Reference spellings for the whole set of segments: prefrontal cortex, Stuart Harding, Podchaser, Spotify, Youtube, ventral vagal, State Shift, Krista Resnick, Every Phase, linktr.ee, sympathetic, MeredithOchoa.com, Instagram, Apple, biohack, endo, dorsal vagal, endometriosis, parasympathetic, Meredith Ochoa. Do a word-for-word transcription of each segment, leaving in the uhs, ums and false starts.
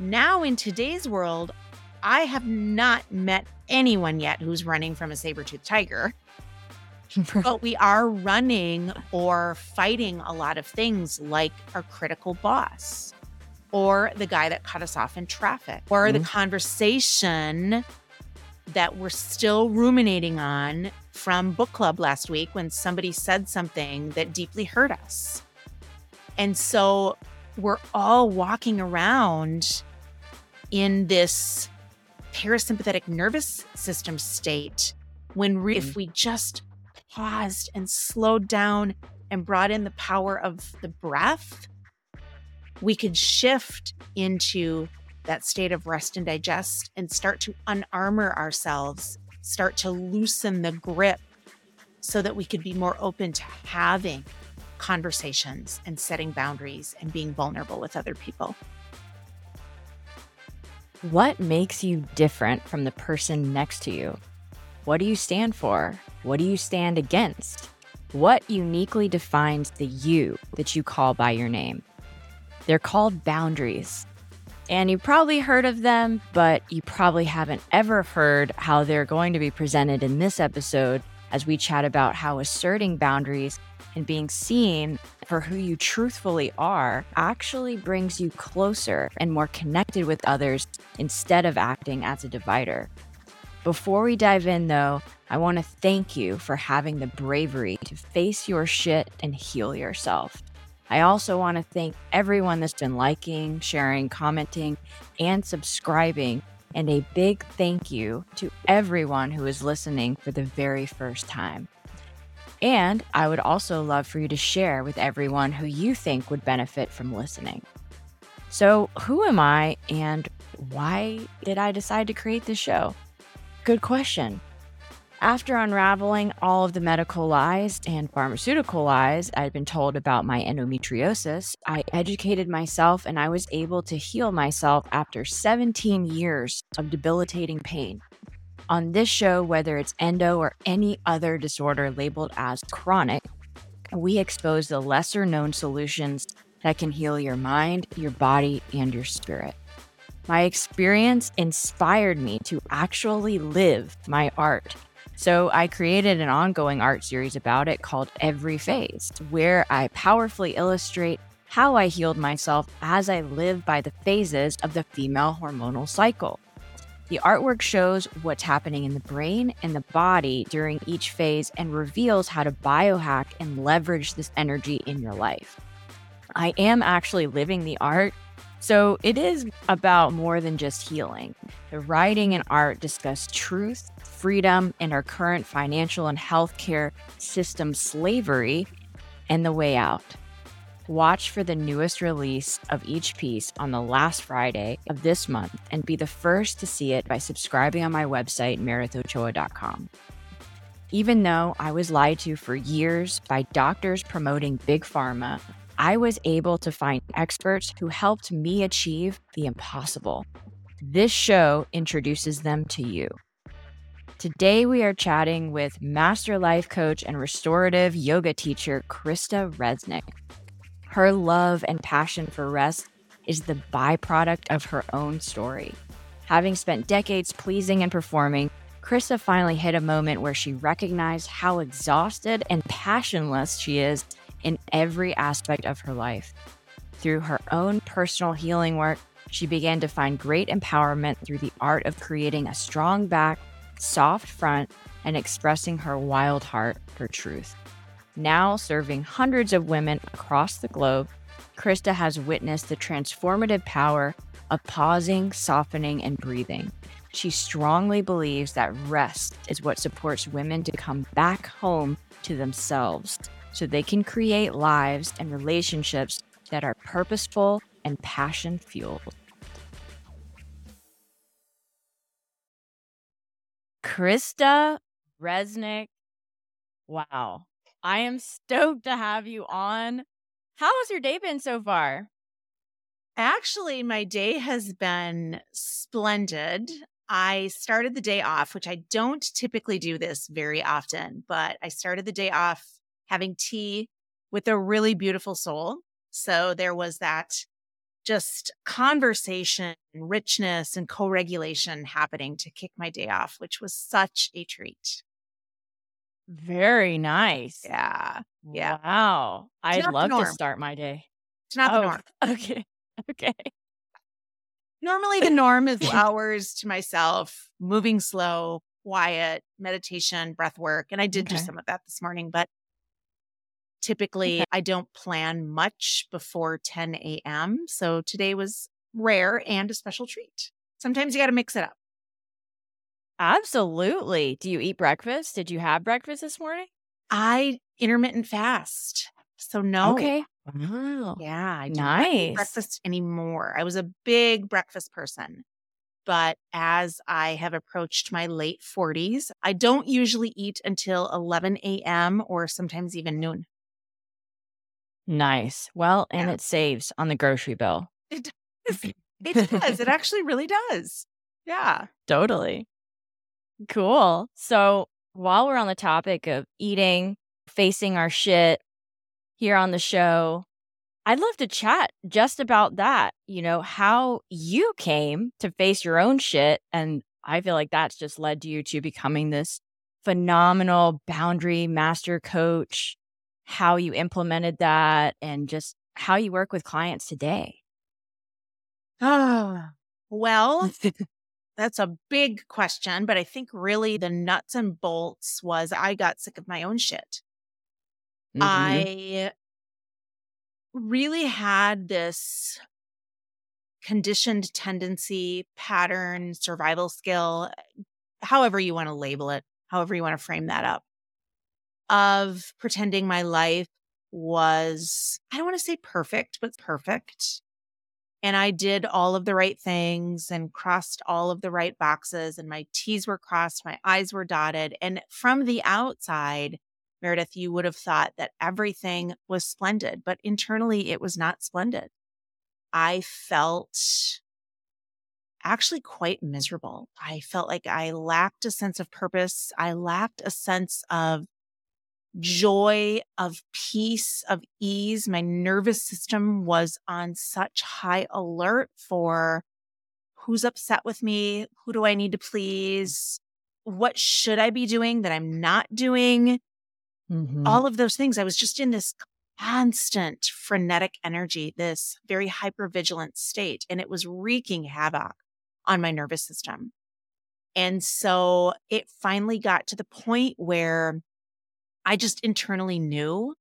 Now in today's world, I have not met anyone yet who's running from a saber-toothed tiger. But we are running or fighting a lot of things, like our critical boss or the guy that cut us off in traffic or mm-hmm. the conversation that we're still ruminating on from book club last week when somebody said something that deeply hurt us. And so we're all walking around in this parasympathetic nervous system state when re- mm-hmm. if we just paused and slowed down and brought in the power of the breath, we could shift into that state of rest and digest and start to unarmor ourselves, start to loosen the grip so that we could be more open to having conversations and setting boundaries and being vulnerable with other people. What makes you different from the person next to you? What do you stand for? What do you stand against? What uniquely defines the you that you call by your name? They're called boundaries. And you probably heard of them, but you probably haven't ever heard how they're going to be presented in this episode as we chat about how asserting boundaries and being seen for who you truthfully are actually brings you closer and more connected with others instead of acting as a divider. Before we dive in, though, I want to thank you for having the bravery to face your shit and heal yourself. I also want to thank everyone that's been liking, sharing, commenting, and subscribing. And a big thank you to everyone who is listening for the very first time. And I would also love for you to share with everyone who you think would benefit from listening. So, who am I and why did I decide to create this show? Good question. After unraveling all of the medical lies and pharmaceutical lies I'd been told about my endometriosis, I educated myself and I was able to heal myself after seventeen years of debilitating pain. On this show, whether it's endo or any other disorder labeled as chronic, we expose the lesser known solutions that can heal your mind, your body, and your spirit. My experience inspired me to actually live my art. So I created an ongoing art series about it called Every Phase, where I powerfully illustrate how I healed myself as I live by the phases of the female hormonal cycle. The artwork shows what's happening in the brain and the body during each phase and reveals how to biohack and leverage this energy in your life. I am actually living the art. So it is about more than just healing. The writing and art discuss truth, freedom, and our current financial and healthcare system slavery, and the way out. Watch for the newest release of each piece on the last Friday of this month and be the first to see it by subscribing on my website, Meredith Ochoa dot com. Even though I was lied to for years by doctors promoting big pharma, I was able to find experts who helped me achieve the impossible. This show introduces them to you. Today, we are chatting with master life coach and restorative yoga teacher, Krista Resnick. Her love and passion for rest is the byproduct of her own story. Having spent decades pleasing and performing, Krista finally hit a moment where she recognized how exhausted and passionless she is in every aspect of her life. Through her own personal healing work, she began to find great empowerment through the art of creating a strong back, soft front, and expressing her wild heart, her truth. Now serving hundreds of women across the globe, Krista has witnessed the transformative power of pausing, softening, and breathing. She strongly believes that rest is what supports women to come back home to themselves, so they can create lives and relationships that are purposeful and passion-fueled. Krista Resnick, wow. I am stoked to have you on. How has your day been so far? Actually, my day has been splendid. I started the day off, which I don't typically do this very often, but I started the day off having tea with a really beautiful soul. So there was that just conversation, richness, and co-regulation happening to kick my day off, which was such a treat. Very nice. Yeah. Yeah. Wow. I'd love to start my day. It's not the norm. Okay. Okay. Normally the norm is hours to myself, moving slow, quiet, meditation, breath work. And I did okay. do some of that this morning, but typically okay. I don't plan much before ten a.m. So today was rare and a special treat. Sometimes you got to mix it up. Absolutely. Do you eat breakfast? Did you have breakfast this morning? I intermittent fast. So no. Okay. Wow. Yeah. I do nice. Not eat breakfast anymore. I was a big breakfast person. But as I have approached my late forties, I don't usually eat until eleven a.m. or sometimes even noon. Nice. Well, and yeah. it saves on the grocery bill. It does. It does. It actually really does. Yeah. Totally. Cool. So while we're on the topic of eating, facing our shit here on the show, I'd love to chat just about that, you know, how you came to face your own shit. And I feel like that's just led you to becoming this phenomenal boundary master coach, how you implemented that, and just how you work with clients today. Oh, well... That's a big question, but I think really the nuts and bolts was I got sick of my own shit. Mm-hmm. I really had this conditioned tendency, pattern, survival skill, however you want to label it, however you want to frame that up, of pretending my life was, I don't want to say perfect, but perfect. And I did all of the right things and crossed all of the right boxes, and my T's were crossed, my I's were dotted. And from the outside, Meredith, you would have thought that everything was splendid, but internally it was not splendid. I felt actually quite miserable. I felt like I lacked a sense of purpose. I lacked a sense of joy, of peace, of ease. My nervous system was on such high alert for who's upset with me, who do I need to please, what should I be doing that I'm not doing, mm-hmm. all of those things. I was just in this constant frenetic energy, this very hypervigilant state, and it was wreaking havoc on my nervous system. And so it finally got to the point where I just internally knew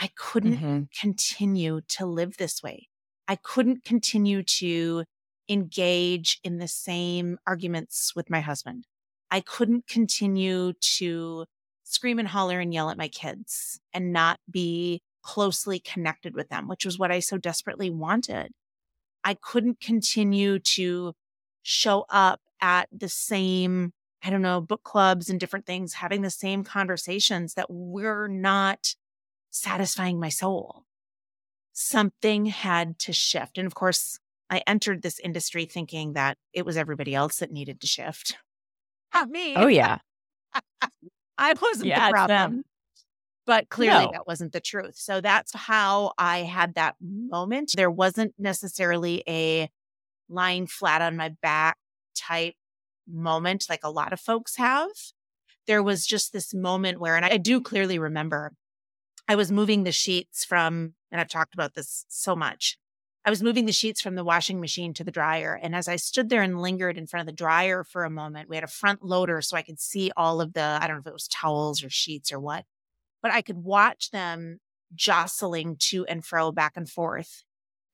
I couldn't mm-hmm. continue to live this way. I couldn't continue to engage in the same arguments with my husband. I couldn't continue to scream and holler and yell at my kids and not be closely connected with them, which was what I so desperately wanted. I couldn't continue to show up at the same I don't know, book clubs and different things, having the same conversations that were not satisfying my soul. Something had to shift. And of course, I entered this industry thinking that it was everybody else that needed to shift. Not me. Oh, yeah. I wasn't yeah, the problem. But clearly no. that wasn't the truth. So that's how I had that moment. There wasn't necessarily a lying flat on my back type moment like a lot of folks have. There was just this moment where, and I do clearly remember, I was moving the sheets from, and I've talked about this so much, I was moving the sheets from the washing machine to the dryer. And as I stood there and lingered in front of the dryer for a moment, we had a front loader so I could see all of the, I don't know if it was towels or sheets or what, but I could watch them jostling to and fro, back and forth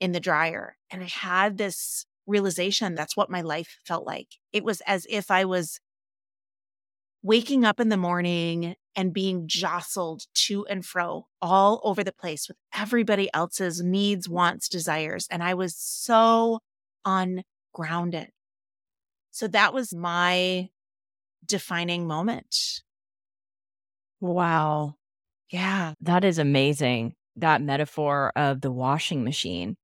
in the dryer. And I had this realization that's what my life felt like. It was as if I was waking up in the morning and being jostled to and fro all over the place with everybody else's needs, wants, desires. And I was so ungrounded. So that was my defining moment. Wow. Yeah. That is amazing. That metaphor of the washing machine.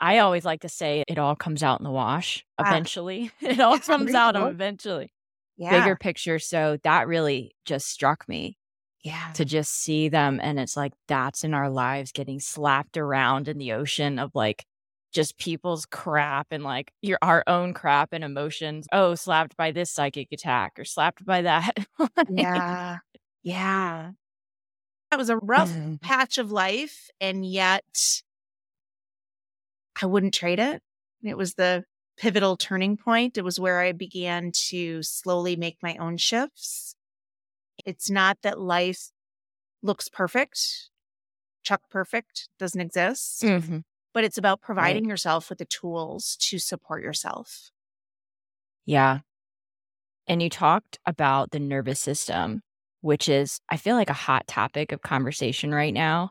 I always like to say it all comes out in the wash eventually. Wow. It all yeah, comes really out cool. eventually. Yeah. Bigger picture. So that really just struck me. Yeah. To just see them. And it's like, that's in our lives getting slapped around in the ocean of like just people's crap and like your our own crap and emotions. Oh, slapped by this psychic attack or slapped by that. like, yeah. Yeah. That was a rough mm. patch of life. And yet I wouldn't trade it. It was the pivotal turning point. It was where I began to slowly make my own shifts. It's not that life looks perfect. Chuck perfect doesn't exist. Mm-hmm. But it's about providing right. yourself with the tools to support yourself. Yeah. And you talked about the nervous system, which is, I feel like, a hot topic of conversation right now.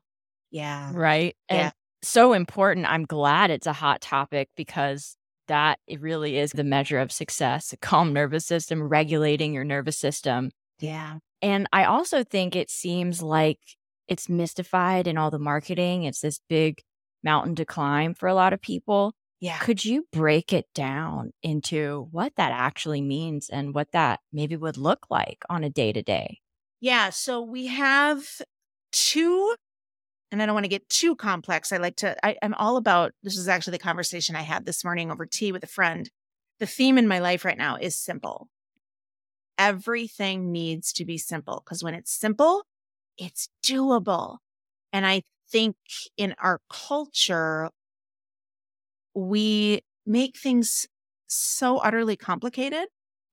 Yeah. Right? And yeah. so important. I'm glad it's a hot topic because that it really is the measure of success, a calm nervous system, regulating your nervous system. Yeah. And I also think it seems like it's mystified in all the marketing. It's this big mountain to climb for a lot of people. Yeah. Could you break it down into what that actually means and what that maybe would look like on a day-to-day? Yeah. So we have two, and I don't want to get too complex. I like to, I, I'm all about, this is actually the conversation I had this morning over tea with a friend. The theme in my life right now is simple. Everything needs to be simple because when it's simple, it's doable. And I think in our culture, we make things so utterly complicated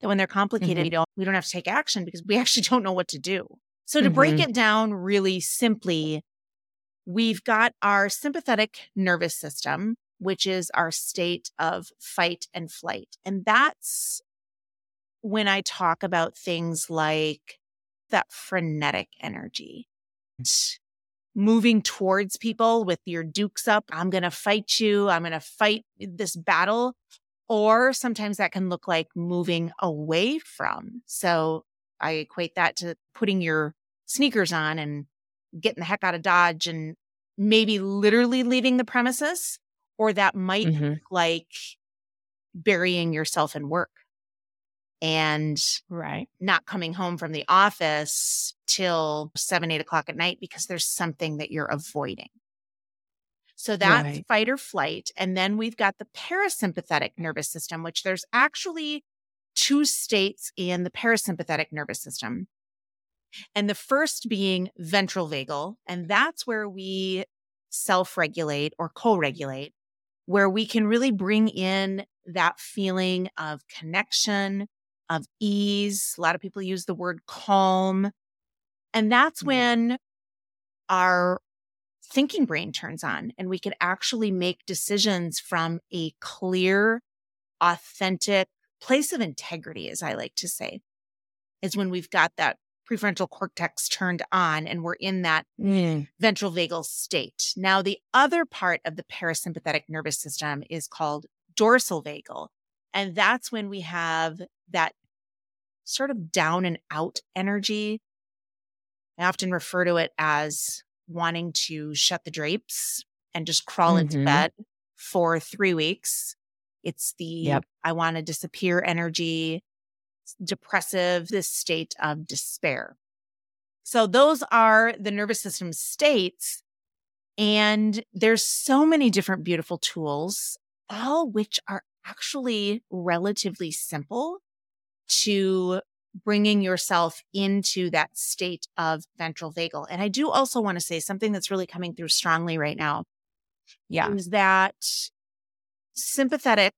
that when they're complicated, mm-hmm. we don't we don't have to take action because we actually don't know what to do. So to mm-hmm. break it down really simply, we've got our sympathetic nervous system, which is our state of fight and flight. And that's when I talk about things like that frenetic energy. Moving towards people with your dukes up. I'm going to fight you. I'm going to fight this battle. Or sometimes that can look like moving away from. So I equate that to putting your sneakers on and getting the heck out of Dodge and maybe literally leaving the premises. Or that might mm-hmm. look like burying yourself in work and right. not coming home from the office till seven, eight o'clock at night because there's something that you're avoiding. So that's right. fight or flight. And then we've got the parasympathetic nervous system, which there's actually two states in the parasympathetic nervous system. And the first being ventral vagal. And that's where we self-regulate or co-regulate, where we can really bring in that feeling of connection, of ease. A lot of people use the word calm. And that's when our thinking brain turns on and we can actually make decisions from a clear, authentic place of integrity, as I like to say, is when we've got that prefrontal cortex turned on and we're in that mm. ventral vagal state. Now, the other part of the parasympathetic nervous system is called dorsal vagal. And that's when we have that sort of down and out energy. I often refer to it as wanting to shut the drapes and just crawl mm-hmm. into bed for three weeks. It's the yep. I want to disappear energy, depressive, this state of despair. So those are the nervous system states. And there's so many different beautiful tools, all which are actually relatively simple to bringing yourself into that state of ventral vagal. And I do also want to say something that's really coming through strongly right now. Yeah. Is that sympathetic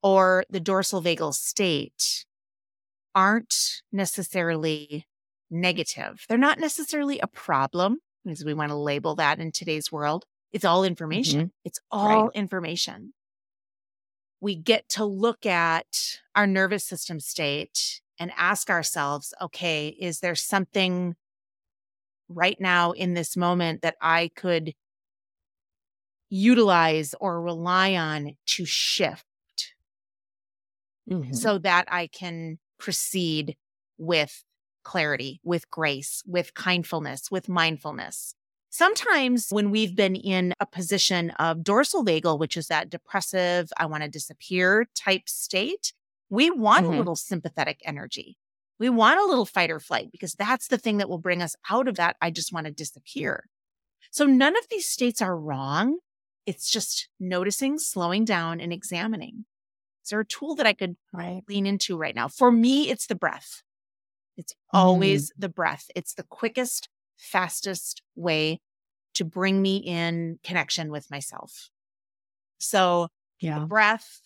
or the dorsal vagal state aren't necessarily negative. They're not necessarily a problem because we want to label that in today's world. It's all information. Mm-hmm. It's all right. information. We get to look at our nervous system state and ask ourselves, okay, is there something right now in this moment that I could utilize or rely on to shift mm-hmm. so that I can proceed with clarity, with grace, with kindfulness, with mindfulness? Sometimes when we've been in a position of dorsal vagal, which is that depressive, I want to disappear type state, we want mm-hmm. a little sympathetic energy. We want a little fight or flight because that's the thing that will bring us out of that. I just want to disappear. So none of these states are wrong. It's just noticing, slowing down, and examining. Is there a tool that I could right. lean into right now? For me, it's the breath. It's always mm. the breath. It's the quickest, fastest way to bring me in connection with myself. So yeah. the breath,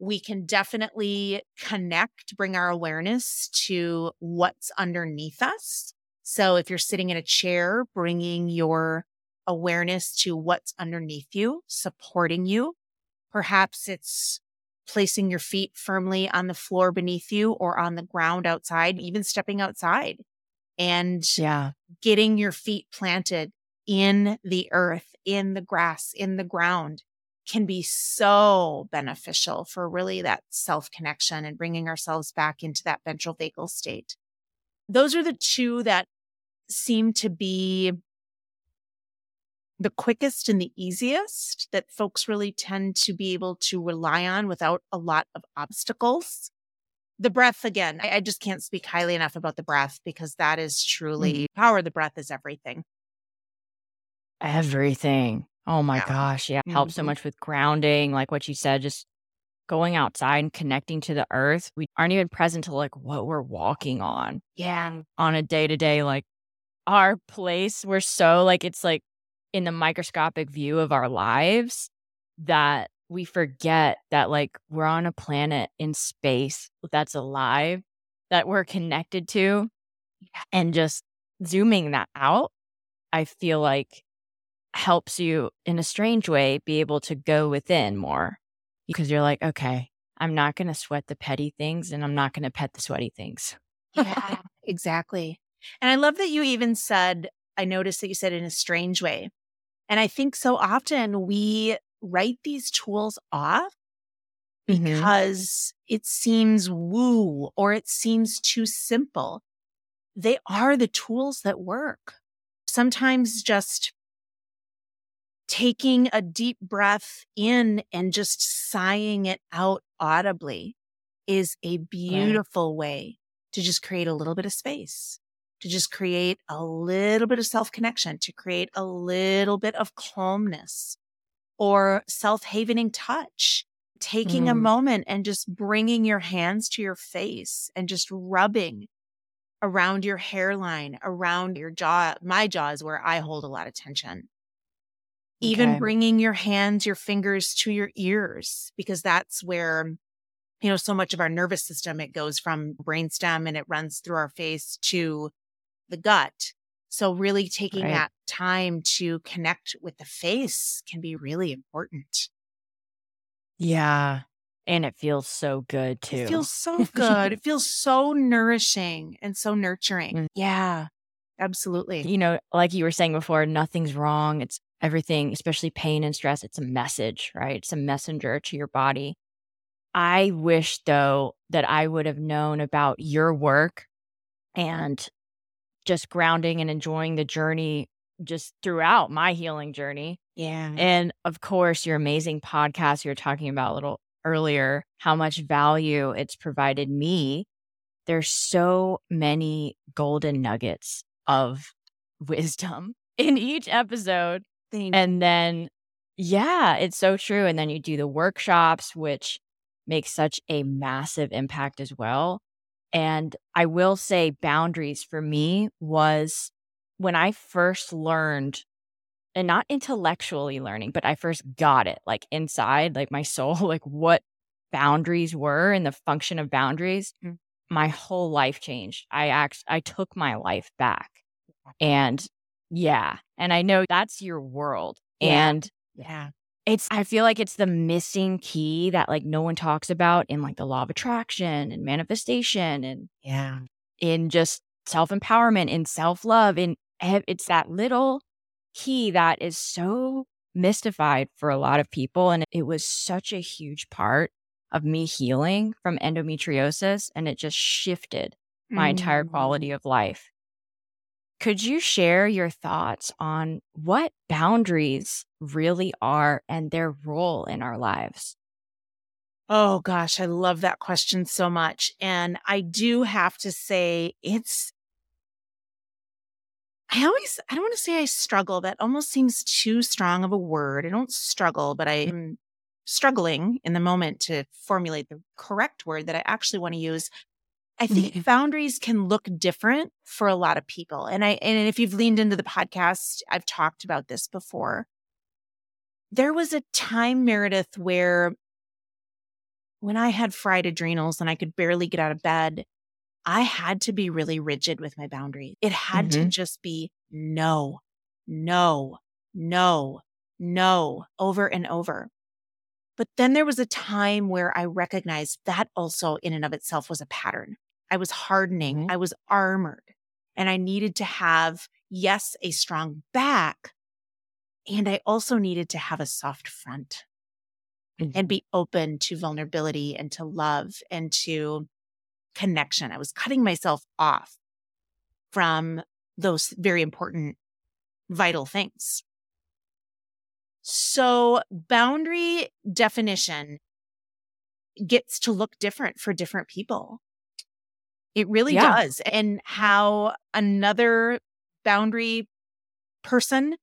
we can definitely connect, bring our awareness to what's underneath us. So if you're sitting in a chair, bringing your awareness to what's underneath you, supporting you. Perhaps it's placing your feet firmly on the floor beneath you or on the ground outside, even stepping outside and yeah. getting your feet planted in the earth, in the grass, in the ground can be so beneficial for really that self-connection and bringing ourselves back into that ventral vagal state. Those are the two that seem to be the quickest and the easiest that folks really tend to be able to rely on without a lot of obstacles. The breath, again, I, I just can't speak highly enough about the breath because that is truly mm-hmm. power. The breath is everything. Everything. Oh my yeah. gosh. Yeah. Mm-hmm. Helps so much with grounding. Like what you said, just going outside and connecting to the earth. We aren't even present to like what we're walking on. Yeah. On a day to day, like our place, we're so like, it's like in the microscopic view of our lives that we forget that like we're on a planet in space that's alive, that we're connected to. And just zooming that out, I feel like helps you in a strange way be able to go within more because you're like, okay, I'm not going to sweat the petty things and I'm not going to pet the sweaty things. Yeah, exactly. And I love that you even said, I noticed that you said in a strange way. And I think so often we write these tools off mm-hmm. because it seems woo or it seems too simple. They are the tools that work. Sometimes just taking a deep breath in and just sighing it out audibly is a beautiful yeah. way to just create a little bit of space, to just create a little bit of self-connection, to create a little bit of calmness or self-havening touch, taking mm. a moment and just bringing your hands to your face and just rubbing around your hairline, around your jaw. My jaw is where I hold a lot of tension. Okay. Even bringing your hands, your fingers to your ears, because that's where, you know, so much of our nervous system, it goes from brainstem and it runs through our face to the gut. So really taking right. that time to connect with the face can be really important. Yeah. And it feels so good too. It feels so good. It feels so nourishing and so nurturing. Mm-hmm. Yeah, absolutely. You know, like you were saying before, nothing's wrong. It's everything, especially pain and stress. It's a message, right? It's a messenger to your body. I wish though that I would have known about your work and just grounding and enjoying the journey just throughout my healing journey. Yeah. And of course, your amazing podcast you were talking about a little earlier, how much value it's provided me. There's so many golden nuggets of wisdom in each episode. Thanks. And then, yeah, it's so true. And then you do the workshops, which make such a massive impact as well. And I will say boundaries for me was when I first learned, and not intellectually learning, but I first got it like inside, like my soul, like what boundaries were and the function of boundaries. Mm-hmm. My whole life changed. I act, I took my life back. And yeah, and I know that's your world. Yeah. And yeah, it's, I feel like it's the missing key that like no one talks about in like the law of attraction and manifestation and yeah, in just self-empowerment and self-love. And it's that little key that is so mystified for a lot of people. And it was such a huge part of me healing from endometriosis. And it just shifted my mm-hmm. entire quality of life. Could you share your thoughts on what boundaries really are and their role in our lives? Oh gosh, I love that question so much. And I do have to say it's I always, I don't want to say I struggle. That almost seems too strong of a word. I don't struggle, but I am struggling in the moment to formulate the correct word that I actually want to use. I think mm-hmm. boundaries can look different for a lot of people. And I, and if you've leaned into the podcast, I've talked about this before. There was a time, Meredith, where when I had fried adrenals and I could barely get out of bed, I had to be really rigid with my boundary. It had mm-hmm. to just be no, no, no, no, over and over. But then there was a time where I recognized that also in and of itself was a pattern. I was hardening. Mm-hmm. I was armored. And I needed to have, yes, a strong back. And I also needed to have a soft front mm-hmm. and be open to vulnerability and to love and to connection. I was cutting myself off from those very important, vital things. So boundary definition gets to look different for different people. It really yeah. does. And how another boundary person,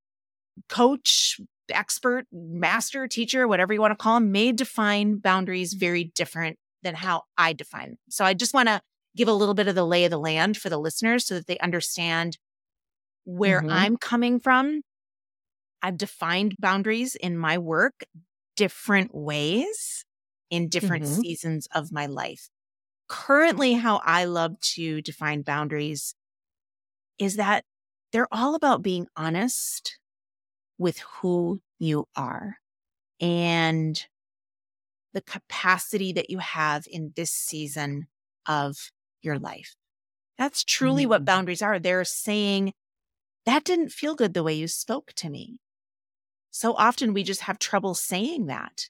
coach, expert, master, teacher, whatever you want to call them, may define boundaries very different than how I define them. So I just want to give a little bit of the lay of the land for the listeners so that they understand where mm-hmm. I'm coming from. I've defined boundaries in my work different ways in different mm-hmm. seasons of my life. Currently, how I love to define boundaries is that they're all about being honest with who you are and the capacity that you have in this season of your life. That's truly mm-hmm. what boundaries are. They're saying, that didn't feel good the way you spoke to me. So often we just have trouble saying that,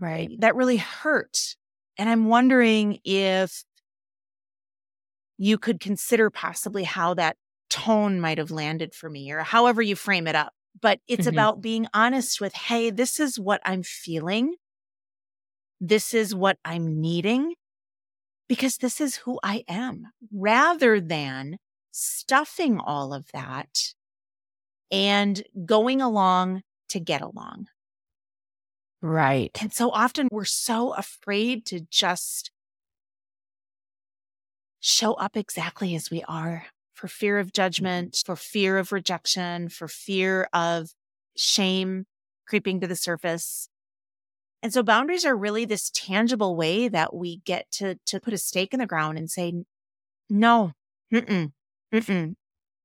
right? That really hurt. And I'm wondering if you could consider possibly how that tone might have landed for me or however you frame it up. But it's mm-hmm. about being honest with, hey, this is what I'm feeling. This is what I'm needing because this is who I am, rather than stuffing all of that and going along to get along. Right. And so often we're so afraid to just show up exactly as we are for fear of judgment, for fear of rejection, for fear of shame creeping to the surface. And so boundaries are really this tangible way that we get to, to put a stake in the ground and say, no, mm-mm, mm-mm.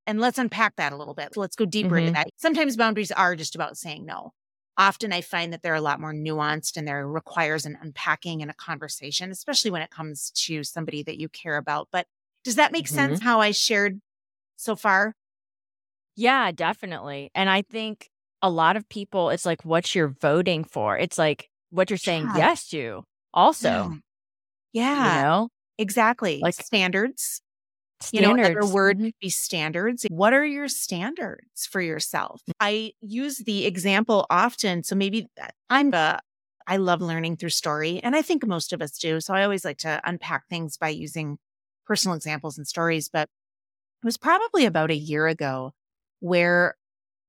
And let's unpack that a little bit. Let's go deeper mm-hmm. into that. Sometimes boundaries are just about saying no. Often I find that they're a lot more nuanced and there requires an unpacking and a conversation, especially when it comes to somebody that you care about. But does that make mm-hmm. sense how I shared so far? Yeah, definitely. And I think a lot of people, it's like what you're voting for. It's like what you're saying yeah. yes to also. Yeah, you know? Exactly. Like standards. Standards. You know, another word would be standards. What are your standards for yourself? I use the example often. So maybe I'm a, I love learning through story, and I think most of us do. So I always like to unpack things by using personal examples and stories. But it was probably about a year ago where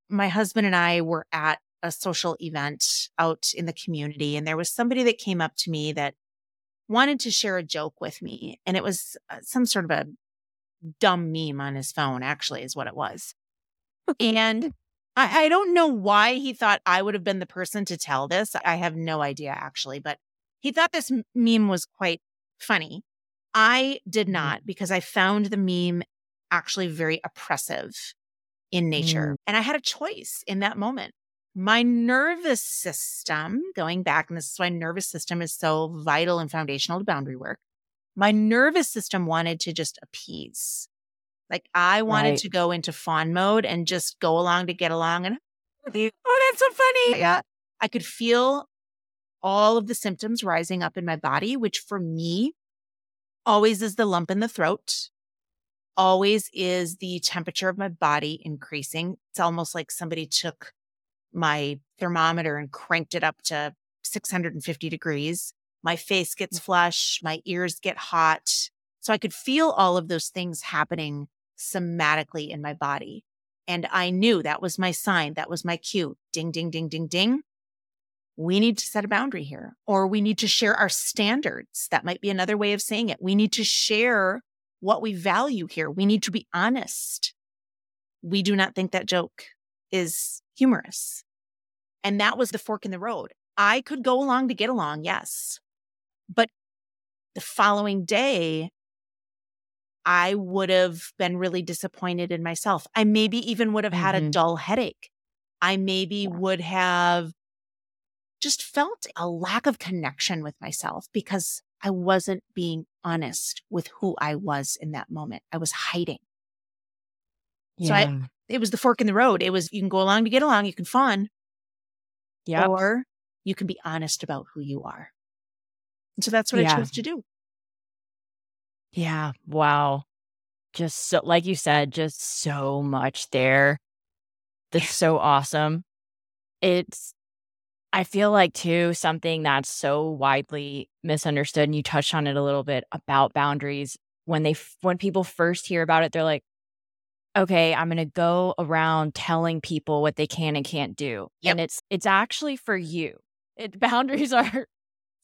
my husband and I were at a social event out in the community, and there was somebody that came up to me that wanted to share a joke with me, and it was some sort of a dumb meme on his phone, actually, is what it was. And I, I don't know why he thought I would have been the person to tell this. I have no idea, actually, but he thought this meme was quite funny. I did not, because I found the meme actually very oppressive in nature. Mm. And I had a choice in that moment. My nervous system, going back, and this is why nervous system is so vital and foundational to boundary work. My nervous system wanted to just appease. Like I wanted right. to go into fawn mode and just go along to get along. And oh, that's so funny. Yeah. I could feel all of the symptoms rising up in my body, which for me always is the lump in the throat, always is the temperature of my body increasing. It's almost like somebody took my thermometer and cranked it up to six hundred fifty degrees. My face gets flush, my ears get hot. So I could feel all of those things happening somatically in my body. And I knew that was my sign. That was my cue. Ding, ding, ding, ding, ding. We need to set a boundary here, or we need to share our standards. That might be another way of saying it. We need to share what we value here. We need to be honest. We do not think that joke is humorous. And that was the fork in the road. I could go along to get along, yes. But the following day, I would have been really disappointed in myself. I maybe even would have had mm-hmm. a dull headache. I maybe yeah. would have just felt a lack of connection with myself because I wasn't being honest with who I was in that moment. I was hiding. Yeah. So I, it was the fork in the road. It was, you can go along to get along. You can fawn. Yep. Or you can be honest about who you are. And so that's what yeah. I chose to do. Yeah. Wow. Just so, like you said, just so much there. That's yeah. so awesome. It's, I feel like, too, something that's so widely misunderstood, and you touched on it a little bit about boundaries. When they, when people first hear about it, they're like, okay, I'm going to go around telling people what they can and can't do. Yep. And it's, it's actually for you. It, boundaries are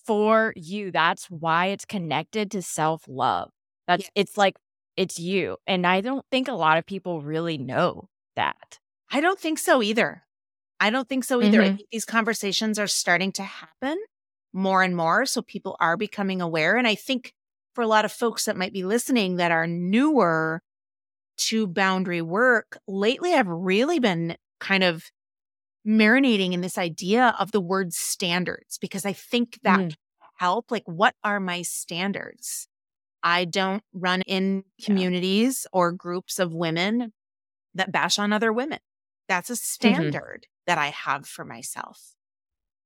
for you. That's why it's connected to self-love. That's, yes. it's like, it's you. And I don't think a lot of people really know that. I don't think so either. I don't think so either. Mm-hmm. I think these conversations are starting to happen more and more. So people are becoming aware. And I think for a lot of folks that might be listening that are newer to boundary work, lately I've really been kind of marinating in this idea of the word standards, because I think that mm. help. Like, what are my standards? I don't run in communities yeah. or groups of women that bash on other women. That's a standard mm-hmm. that I have for myself.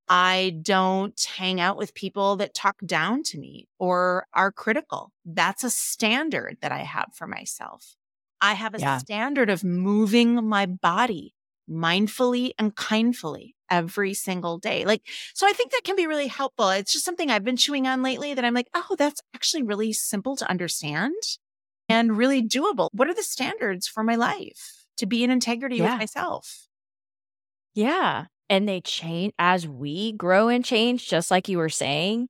I don't hang out with people that talk down to me or are critical. That's a standard that I have for myself. I have a yeah. standard of moving my body mindfully and kindfully every single day. Like, so I think that can be really helpful. It's just something I've been chewing on lately that I'm like, oh, that's actually really simple to understand and really doable. What are the standards for my life? To be in integrity yeah. with myself. Yeah. And they change as we grow and change, just like you were saying.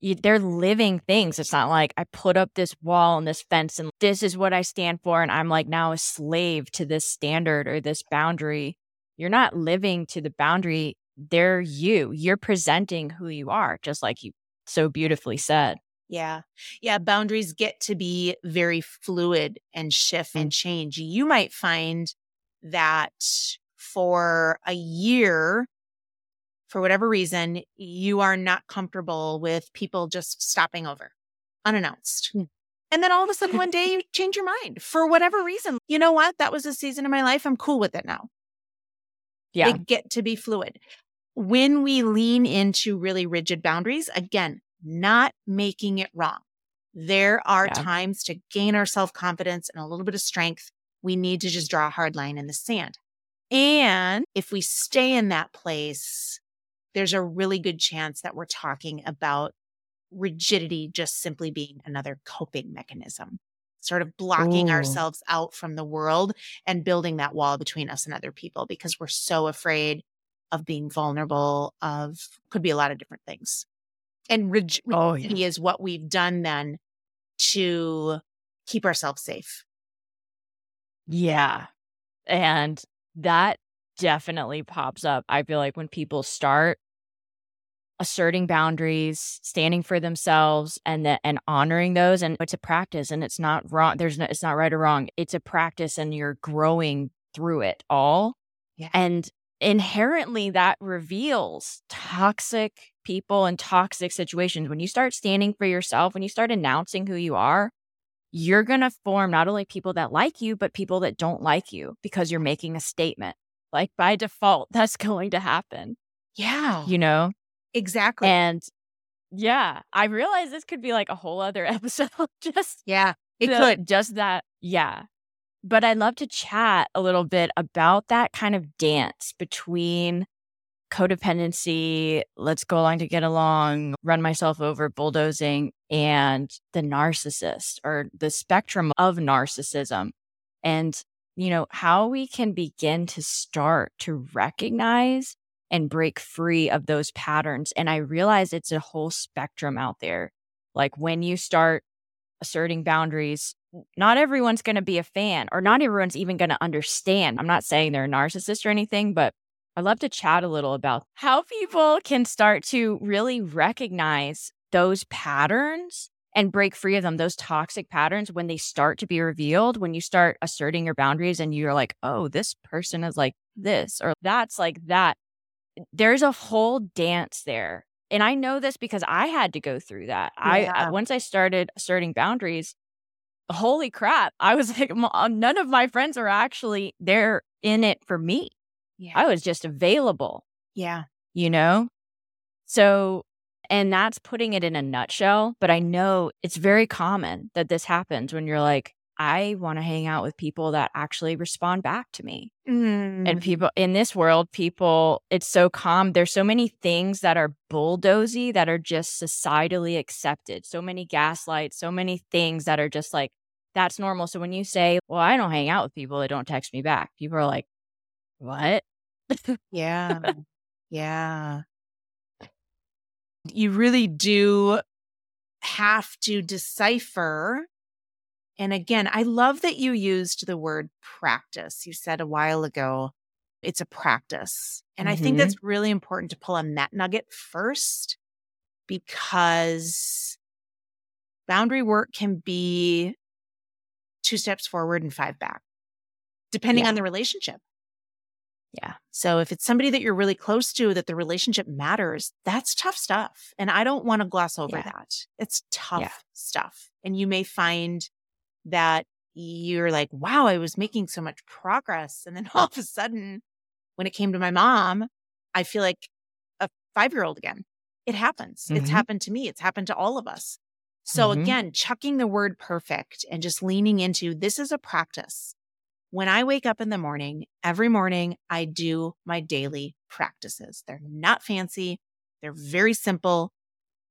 You, they're living things. It's not like I put up this wall and this fence and this is what I stand for. And I'm like now a slave to this standard or this boundary. You're not living to the boundary. They're you. You're presenting who you are, just like you so beautifully said. Yeah. Yeah. Boundaries get to be very fluid and shift and change. You might find that for a year, for whatever reason, you are not comfortable with people just stopping over unannounced. Mm. And then all of a sudden one day you change your mind for whatever reason. You know what? That was a season of my life. I'm cool with it now. Yeah. They get to be fluid. When we lean into really rigid boundaries, again, not making it wrong. There are yeah. times to gain our self-confidence and a little bit of strength. We need to just draw a hard line in the sand. And if we stay in that place, there's a really good chance that we're talking about rigidity just simply being another coping mechanism, sort of blocking Ooh. ourselves out from the world and building that wall between us and other people because we're so afraid of being vulnerable, of could be a lot of different things. And rigidity oh, yeah. is what we've done then to keep ourselves safe. Yeah. And that definitely pops up. I feel like when people start asserting boundaries, standing for themselves and the, and honoring those, and it's a practice and it's not wrong. There's no, it's not right or wrong. It's a practice and you're growing through it all. Yeah. And inherently that reveals toxic people and toxic situations. When you start standing for yourself, when you start announcing who you are, you're going to form not only people that like you, but people that don't like you because you're making a statement. Like by default, that's going to happen. Yeah. You know? Exactly. And yeah, I realize this could be like a whole other episode. just Yeah, it the, could. Just that. Yeah. But I'd love to chat a little bit about that kind of dance between codependency, let's go along to get along, run myself over, bulldozing, and the narcissist or the spectrum of narcissism. and, you know, how we can begin to start to recognize and break free of those patterns. And I realize it's a whole spectrum out there. Like when you start asserting boundaries, not everyone's going to be a fan, or not everyone's even going to understand. I'm not saying they're a narcissist or anything, but I'd love to chat a little about how people can start to really recognize those patterns and break free of them, those toxic patterns, when they start to be revealed, when you start asserting your boundaries and you're like, oh, this person is like this, or that's like that. There's a whole dance there. And I know this because I had to go through that. Yeah. I Once I started asserting boundaries, holy crap, I was like, none of my friends are actually there in it for me. Yeah. I was just available. Yeah. You know? So, and that's putting it in a nutshell. But I know it's very common that this happens when you're like, I want to hang out with people that actually respond back to me. Mm. And people in this world, people, it's so calm. There's so many things that are bulldozy that are just societally accepted. So many gaslights, so many things that are just like, that's normal. So when you say, well, I don't hang out with people that don't text me back, people are like, what? Yeah. Yeah. You really do have to decipher. And again, I love that you used the word practice. You said a while ago, it's a practice. And mm-hmm. I think that's really important to pull on that nugget first, because boundary work can be two steps forward and five back, depending yeah. on the relationship. Yeah. So if it's somebody that you're really close to, that the relationship matters, that's tough stuff. And I don't want to gloss over yeah. that. It's tough yeah. stuff. And you may find that you're like, wow, I was making so much progress. And then all of a sudden, when it came to my mom, I feel like a five-year-old again. It happens. Mm-hmm. It's happened to me. It's happened to all of us. So mm-hmm. again, chucking the word perfect and just leaning into this is a practice. When I wake up in the morning, every morning I do my daily practices. They're not fancy. They're very simple,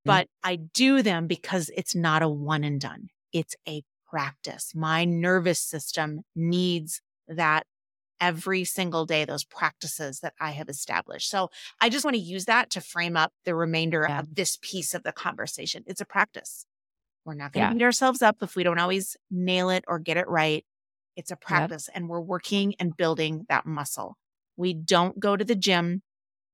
but mm-hmm. I do them because it's not a one and done. It's a practice. My nervous system needs that every single day, those practices that I have established. So I just want to use that to frame up the remainder yeah. of this piece of the conversation. It's a practice. We're not going to yeah. beat ourselves up if we don't always nail it or get it right. It's a practice yep. and we're working and building that muscle. We don't go to the gym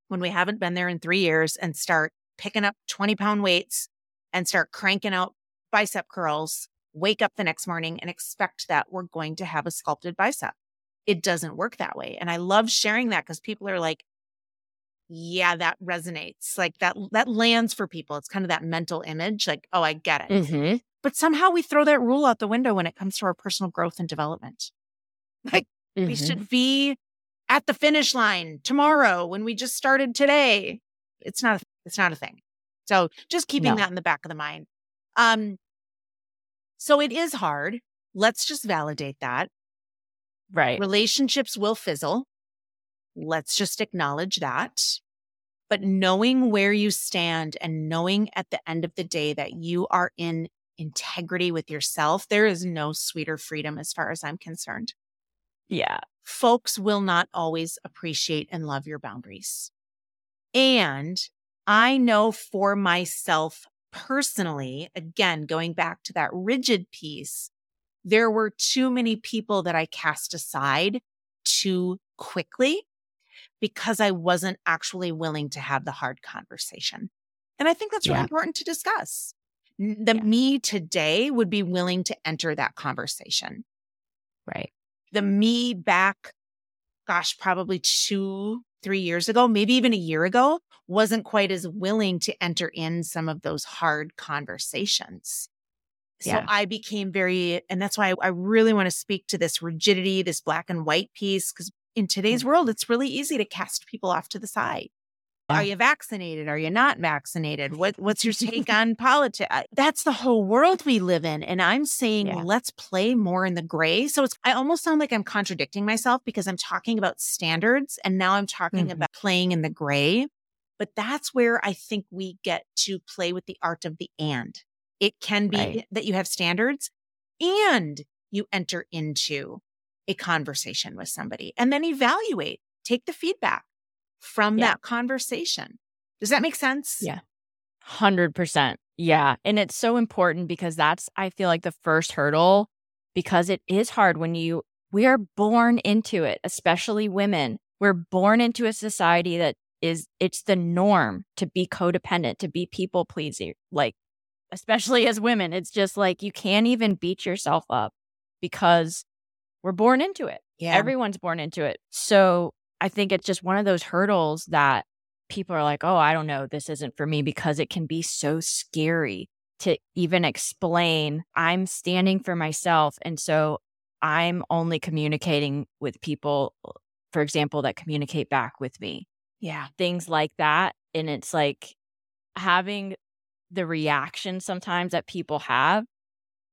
when we haven't been there in three years and start picking up twenty pound weights and start cranking out bicep curls, wake up the next morning and expect that we're going to have a sculpted bicep. It doesn't work that way. And I love sharing that because people are like, yeah, that resonates. Like that, that lands for people. It's kind of that mental image. Like, oh, I get it. Mm-hmm. But somehow we throw that rule out the window when it comes to our personal growth and development. Like mm-hmm. we should be at the finish line tomorrow when we just started today. It's not a, it's not a thing. So just keeping no. that in the back of the mind. Um, so it is hard. Let's just validate that. Right. Relationships will fizzle. Let's just acknowledge that. But knowing where you stand and knowing at the end of the day that you are in integrity with yourself, there is no sweeter freedom as far as I'm concerned. Yeah. Folks will not always appreciate and love your boundaries. And I know for myself personally, again, going back to that rigid piece, there were too many people that I cast aside too quickly because I wasn't actually willing to have the hard conversation. And I think that's really yeah. important to discuss. The yeah. me today would be willing to enter that conversation. Right. The me back, gosh, probably two, three years ago, maybe even a year ago, wasn't quite as willing to enter in some of those hard conversations. Yeah. So I became very, and that's why I really want to speak to this rigidity, this black and white piece, because in today's mm-hmm. world, it's really easy to cast people off to the side. Are you vaccinated? Are you not vaccinated? What What's your take on politics? That's the whole world we live in. And I'm saying, yeah. let's play more in the gray. So it's, I almost sound like I'm contradicting myself because I'm talking about standards and now I'm talking mm-hmm. about playing in the gray. But that's where I think we get to play with the art of the and. It can be right. that you have standards and you enter into a conversation with somebody, and then evaluate, take the feedback from yeah. that conversation. Does that make sense? Yeah. one hundred percent. Yeah. And it's so important because that's, I feel like, the first hurdle, because it is hard when you, we are born into it, especially women. We're born into a society that is, it's the norm to be codependent, to be people pleasing, like, especially as women. It's just like, you can't even beat yourself up because we're born into it. Yeah. Everyone's born into it. So I think it's just one of those hurdles that people are like, oh, I don't know, this isn't for me, because it can be so scary to even explain I'm standing for myself. And so I'm only communicating with people, for example, that communicate back with me. Yeah. Things like that. And it's like having the reaction sometimes that people have,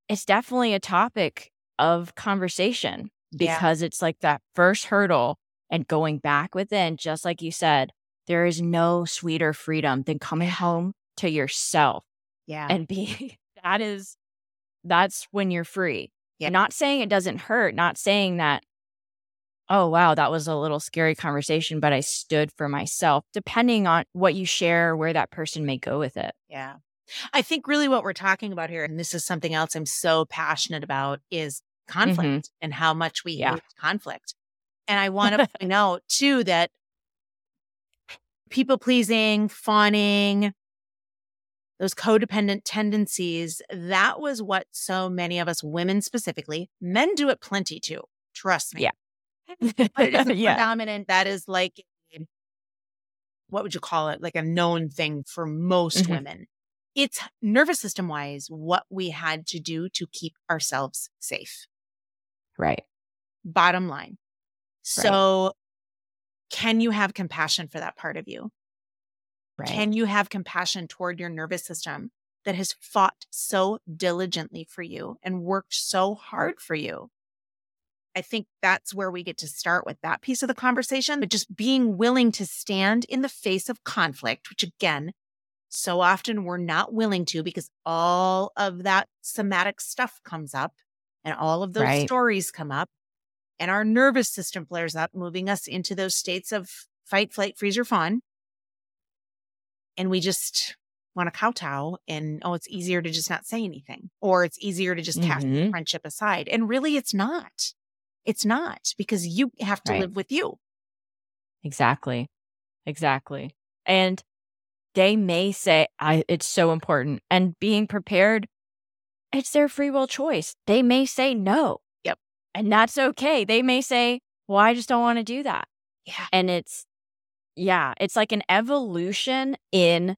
it's definitely a topic of conversation because yeah. it's like that first hurdle, and going back within, just like you said, there is no sweeter freedom than coming home to yourself. Yeah. And being, that is, that's when you're free. Yeah. Not saying it doesn't hurt, not saying that, oh, wow, that was a little scary conversation, but I stood for myself, depending on what you share, where that person may go with it. Yeah. I think really what we're talking about here, and this is something else I'm so passionate about, is conflict mm-hmm. and how much we yeah. hate conflict. And I want to point out too that people pleasing, fawning, those codependent tendencies, that was what so many of us women specifically, men do it plenty too. Trust me. Yeah. But it isn't yeah. predominant. That is like, what would you call it? Like a known thing for most mm-hmm. women. It's nervous system wise what we had to do to keep ourselves safe. Right. Bottom line. So right. can you have compassion for that part of you? Right. Can you have compassion toward your nervous system that has fought so diligently for you and worked so hard for you? I think that's where we get to start with that piece of the conversation, but just being willing to stand in the face of conflict, which again, so often we're not willing to because all of that somatic stuff comes up and all of those right. stories come up. And our nervous system flares up, moving us into those states of fight, flight, freeze, or fawn. And we just want to kowtow and, oh, it's easier to just not say anything, or it's easier to just mm-hmm. cast the friendship aside. And really, it's not. It's not, because you have to right. live with you. Exactly. Exactly. And they may say, I, it's so important. And being prepared, it's their free will choice. They may say no. And that's okay. They may say, well, I just don't want to do that. Yeah. And it's, yeah, it's like an evolution in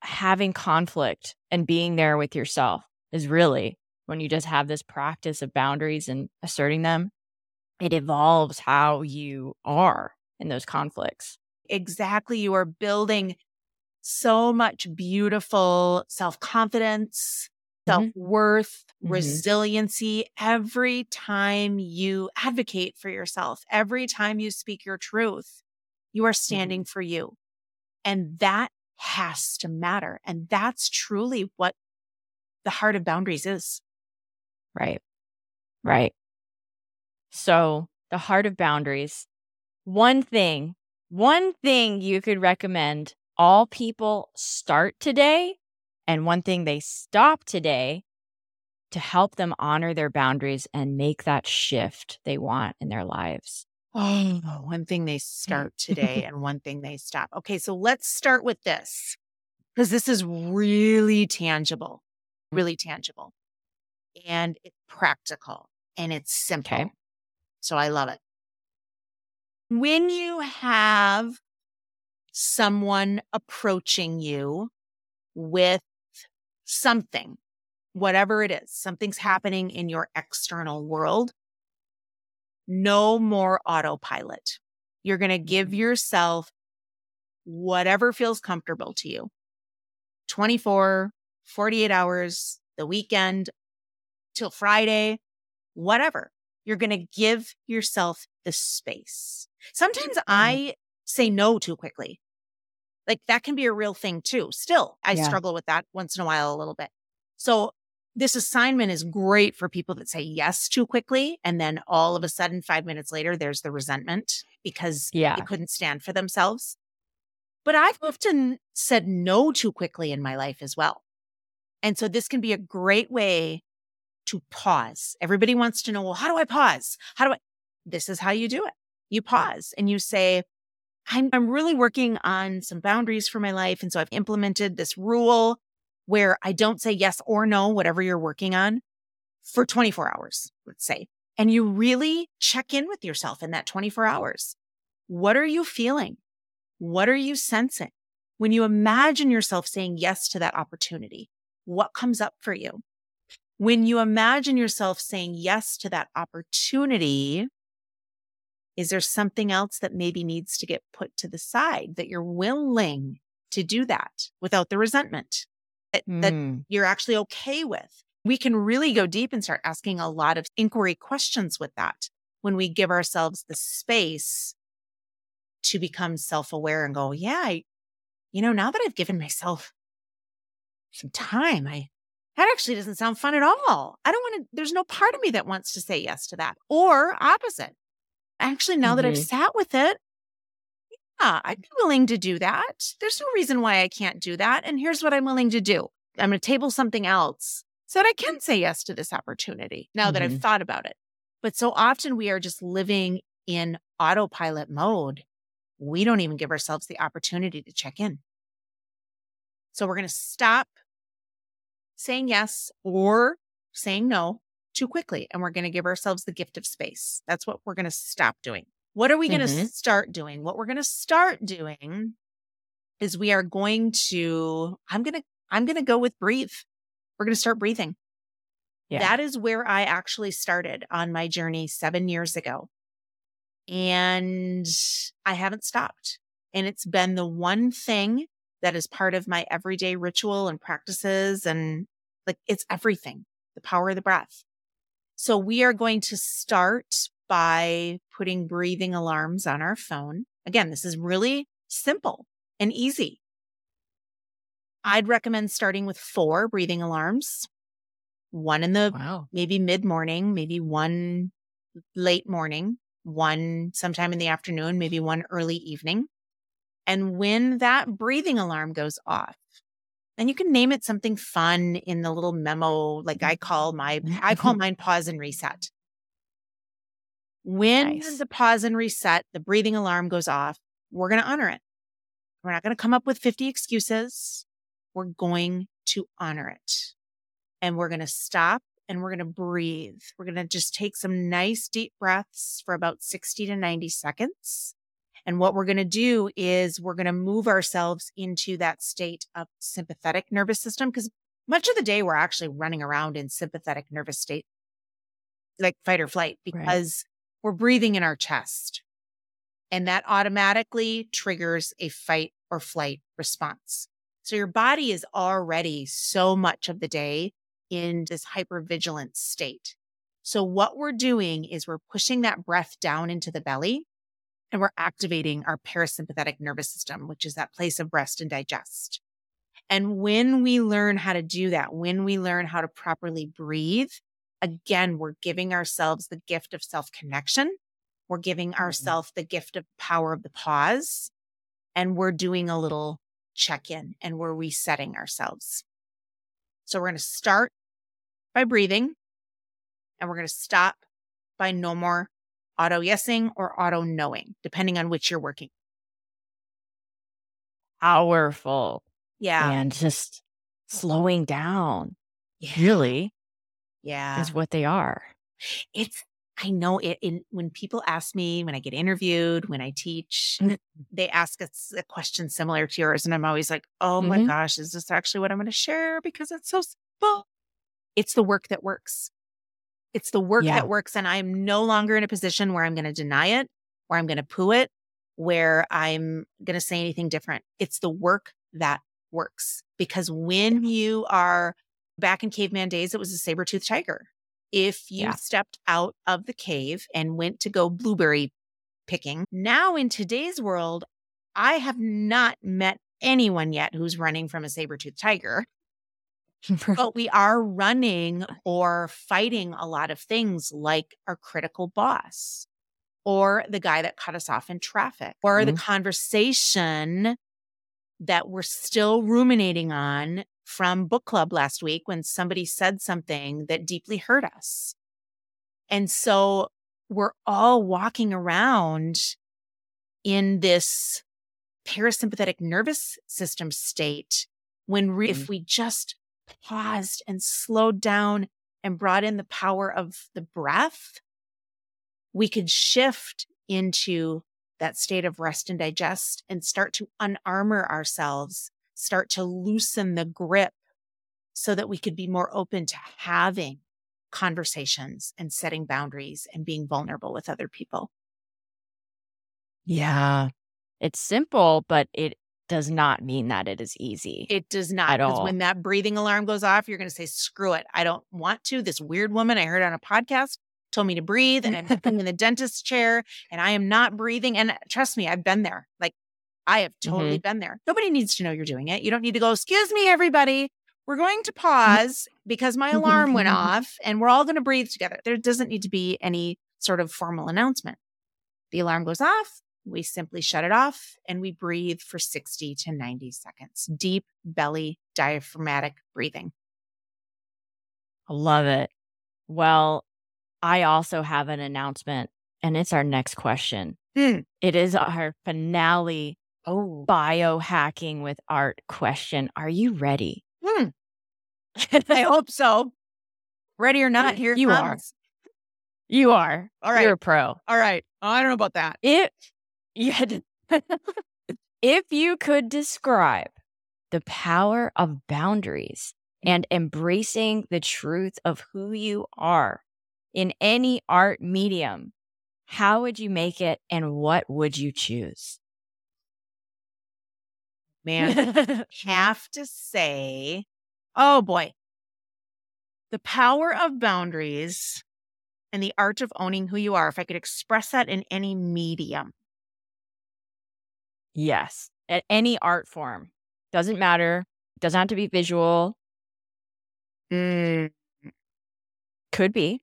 having conflict and being there with yourself is really when you just have this practice of boundaries and asserting them, it evolves how you are in those conflicts. Exactly. You are building so much beautiful self-confidence, self-worth, mm-hmm. resiliency, every time you advocate for yourself, every time you speak your truth, you are standing mm-hmm. for you. And that has to matter. And that's truly what the heart of boundaries is. Right. Right. So the heart of boundaries, one thing, one thing you could recommend all people start today, and one thing they stop today to help them honor their boundaries and make that shift they want in their lives. Oh, one thing they start today and one thing they stop. Okay, so let's start with this, because this is really tangible, really tangible. And it's practical and it's simple. Okay. So I love it. When you have someone approaching you with something, whatever it is, something's happening in your external world, no more autopilot. You're going to give yourself whatever feels comfortable to you. twenty-four, forty-eight hours, the weekend, till Friday, whatever. You're going to give yourself the space. Sometimes I say no too quickly. Like that can be a real thing too. Still, I yeah. struggle with that once in a while a little bit. So this assignment is great for people that say yes too quickly. And then all of a sudden, five minutes later, there's the resentment because yeah. they couldn't stand for themselves. But I've often said no too quickly in my life as well. And so this can be a great way to pause. Everybody wants to know, well, how do I pause? How do I? This is how you do it. You pause and you say, I'm, I'm really working on some boundaries for my life. And so I've implemented this rule where I don't say yes or no, whatever you're working on, for twenty-four hours, let's say. And you really check in with yourself in that twenty-four hours. What are you feeling? What are you sensing? When you imagine yourself saying yes to that opportunity, what comes up for you? When you imagine yourself saying yes to that opportunity, is there something else that maybe needs to get put to the side, that you're willing to do that without the resentment, that, mm. that you're actually okay with? We can really go deep and start asking a lot of inquiry questions with that when we give ourselves the space to become self-aware and go, yeah, I, you know, now that I've given myself some time, I that actually doesn't sound fun at all. I don't want to, there's no part of me that wants to say yes to that. Or opposite. Actually, now mm-hmm. that I've sat with it, yeah, I'd be willing to do that. There's no reason why I can't do that. And here's what I'm willing to do. I'm going to table something else so that I can say yes to this opportunity now mm-hmm. that I've thought about it. But so often we are just living in autopilot mode. We don't even give ourselves the opportunity to check in. So we're going to stop saying yes or saying no too quickly. And we're going to give ourselves the gift of space. That's what we're going to stop doing. What are we going to mm-hmm. start doing? What we're going to start doing is we are going to, I'm going to, I'm going to go with breathe. We're going to start breathing. Yeah. That is where I actually started on my journey seven years ago. And I haven't stopped. And it's been the one thing that is part of my everyday ritual and practices. And like, it's everything, the power of the breath. So we are going to start by putting breathing alarms on our phone. Again, this is really simple and easy. I'd recommend starting with four breathing alarms, one in the wow. maybe mid-morning, maybe one late morning, one sometime in the afternoon, maybe one early evening. And when that breathing alarm goes off, and you can name it something fun in the little memo, like I call my, I call mine pause and reset. When nice. The pause and reset, the breathing alarm goes off, we're going to honor it. We're not going to come up with fifty excuses. We're going to honor it. And we're going to stop and we're going to breathe. We're going to just take some nice deep breaths for about sixty to ninety seconds. And what we're going to do is we're going to move ourselves into that state of sympathetic nervous system, because much of the day we're actually running around in sympathetic nervous state, like fight or flight, because right. we're breathing in our chest. And that automatically triggers a fight or flight response. So your body is already so much of the day in this hypervigilant state. So what we're doing is we're pushing that breath down into the belly. And we're activating our parasympathetic nervous system, which is that place of rest and digest. And when we learn how to do that, when we learn how to properly breathe, again, we're giving ourselves the gift of self-connection. We're giving ourselves the gift of power of the pause. And we're doing a little check-in and we're resetting ourselves. So we're going to start by breathing and we're going to stop by no more auto-yesing or auto-knowing, depending on which you're working. Powerful. Yeah. And just slowing down, yeah. really, yeah, is what they are. It's, I know it. In, when people ask me, when I get interviewed, when I teach, mm-hmm. they ask us a question similar to yours. And I'm always like, oh mm-hmm. my gosh, is this actually what I'm going to share? Because it's so simple. It's the work that works. It's the work yeah. that works, and I'm no longer in a position where I'm going to deny it, where I'm going to poo it, where I'm going to say anything different. It's the work that works, because when you are back in caveman days, it was a saber-toothed tiger. If you yeah. stepped out of the cave and went to go blueberry picking, now in today's world, I have not met anyone yet who's running from a saber-toothed tiger. But we are running or fighting a lot of things, like our critical boss or the guy that cut us off in traffic or mm-hmm. the conversation that we're still ruminating on from book club last week when somebody said something that deeply hurt us. And so we're all walking around in this parasympathetic nervous system state when re- mm-hmm. if we just paused and slowed down and brought in the power of the breath, we could shift into that state of rest and digest and start to unarmor ourselves, start to loosen the grip so that we could be more open to having conversations and setting boundaries and being vulnerable with other people. Yeah. It's simple, but it does not mean that it is easy. It does not. At all. Because when that breathing alarm goes off, you're going to say, screw it. I don't want to. This weird woman I heard on a podcast told me to breathe, and I'm in the dentist's chair and I am not breathing. And trust me, I've been there. Like, I have totally mm-hmm. been there. Nobody needs to know you're doing it. You don't need to go, excuse me, everybody. We're going to pause because my alarm went off and we're all going to breathe together. There doesn't need to be any sort of formal announcement. The alarm goes off. We simply shut it off and we breathe for sixty to ninety seconds. Deep belly diaphragmatic breathing. I love it. Well, I also have an announcement, and it's our next question. Mm. It is our finale oh. biohacking with art question. Are you ready? Mm. I hope so. Ready or not, here you comes. Are. You are. All right. You're a pro. All right. I don't know about that. It. Yeah. If you could describe the power of boundaries and embracing the truth of who you are in any art medium, how would you make it and what would you choose? Man, I have to say, oh boy, the power of boundaries and the art of owning who you are. If I could express that in any medium. Yes. At any art form. Doesn't matter. Doesn't have to be visual. Mm. Could be.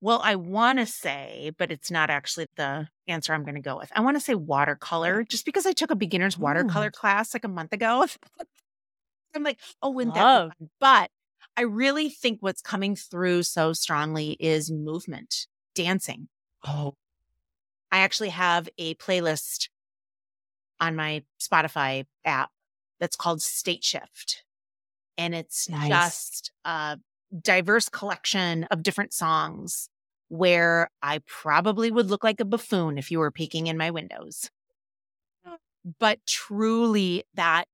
Well, I want to say, but it's not actually the answer I'm going to go with. I want to say watercolor, just because I took a beginner's watercolor Ooh. class like a month ago. I'm like, oh, wouldn't Love. that be fun? But I really think what's coming through so strongly is movement, dancing. Oh. I actually have a playlist on my Spotify app that's called State Shift. And it's nice. just a diverse collection of different songs where I probably would look like a buffoon if you were peeking in my windows. But truly, that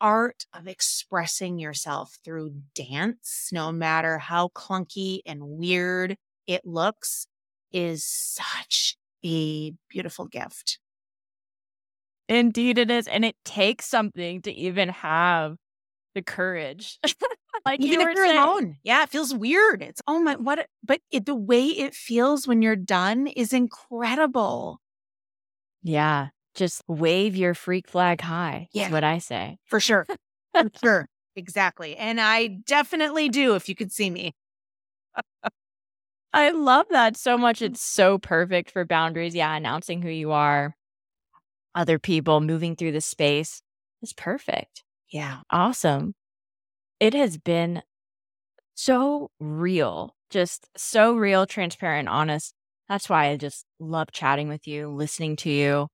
art of expressing yourself through dance, no matter how clunky and weird it looks, is such a beautiful gift. Indeed it is. And it takes something to even have the courage. Like even you were if you're saying. Alone. Yeah, it feels weird. It's, oh my, what? But it, the way it feels when you're done is incredible. Yeah. Just wave your freak flag high. Yeah. Is what I say. For sure. For sure. Exactly. And I definitely do if you could see me. I love that so much. It's so perfect for boundaries. Yeah. Announcing who you are. Other people moving through the space. It's perfect. Yeah. Awesome. It has been so real, just so real, transparent, honest. That's why I just love chatting with you, listening to you.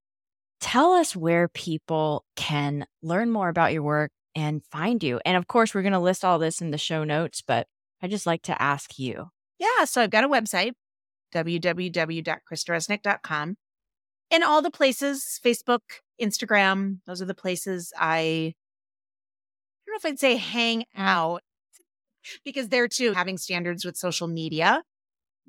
Tell us where people can learn more about your work and find you. And of course, we're going to list all this in the show notes, but I just like to ask you. Yeah. So I've got a website, w w w dot krista resnick dot com. And all the places, Facebook, Instagram, those are the places I, I don't know if I'd say hang out, because they're too having standards with social media.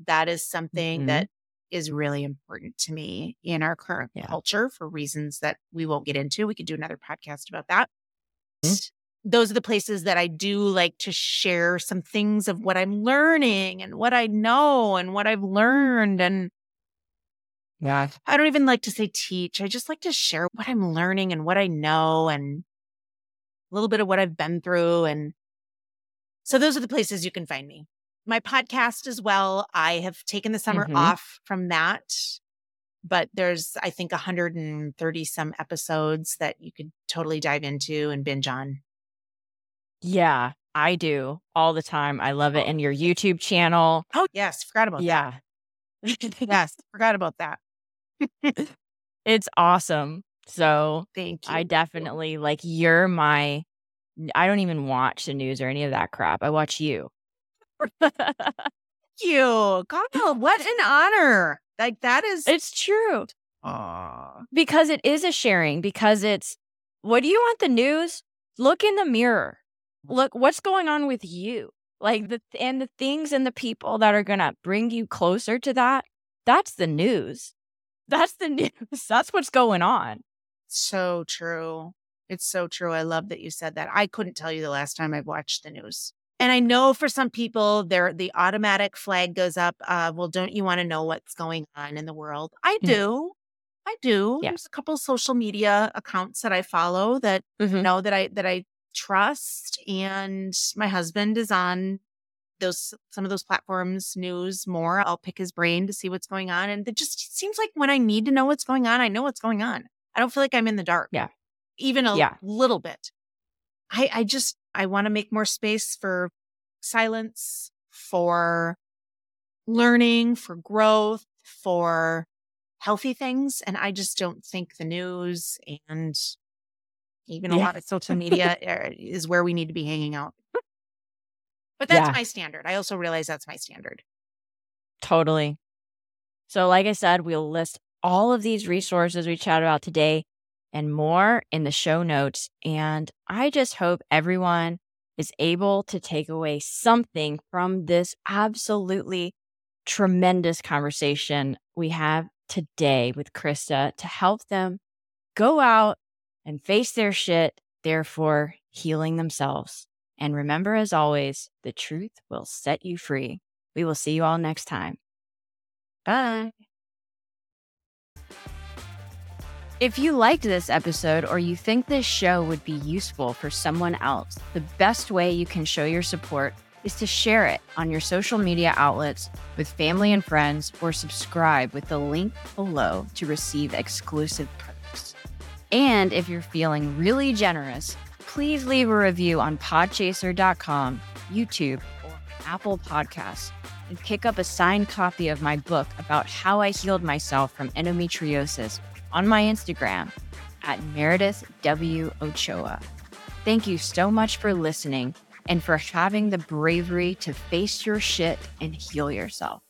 That is something mm-hmm. that is really important to me in our current yeah. culture for reasons that we won't get into. We could do another podcast about that. Mm-hmm. Those are the places that I do like to share some things of what I'm learning and what I know and what I've learned. And yeah, I don't even like to say teach. I just like to share what I'm learning and what I know and a little bit of what I've been through. And So those are the places you can find me. My podcast as well. I have taken the summer mm-hmm. off from that, but there's, I think, one hundred thirty some episodes that you could totally dive into and binge on. Yeah, I do all the time. I love it. And your YouTube channel. Oh, yes. Forgot about yeah. that. Yes. Forgot about that. It's awesome. So thank you. I definitely like you're my, I don't even watch the news or any of that crap. I watch you. Thank you. God, what an honor. Like that is. It's true. Aww. Because it is a sharing, because it's, what do you want the news? Look in the mirror. Look, what's going on with you? Like the, and the things and the people that are going to bring you closer to that. That's the news. That's the news. That's what's going on. So true. It's so true. I love that you said that. I couldn't tell you the last time I've watched the news. And I know for some people, there the automatic flag goes up. Uh, well, don't you want to know what's going on in the world? I do. Mm-hmm. I do. Yeah. There's a couple of social media accounts that I follow that mm-hmm. you know that I that I trust. And my husband is on those some of those platforms, news more. I'll pick his brain to see what's going on. And it just seems like when I need to know what's going on, I know what's going on. I don't feel like I'm in the dark. Yeah. Even a yeah. little bit. I, I just, I want to make more space for silence, for learning, for growth, for healthy things. And I just don't think the news and even yeah. a lot of social media is where we need to be hanging out. But that's yeah. my standard. I also realize that's my standard. Totally. So like I said, we'll list all of these resources we chat about today and more in the show notes. And I just hope everyone is able to take away something from this absolutely tremendous conversation we have today with Krista to help them go out and face their shit, therefore healing themselves. And remember, as always, the truth will set you free. We will see you all next time. Bye. If you liked this episode or you think this show would be useful for someone else, the best way you can show your support is to share it on your social media outlets with family and friends, or subscribe with the link below to receive exclusive perks. And if you're feeling really generous, please leave a review on podchaser dot com, YouTube, or Apple Podcasts, and pick up a signed copy of my book about how I healed myself from endometriosis on my Instagram at Meredith W. Ochoa. Thank you so much for listening and for having the bravery to face your shit and heal yourself.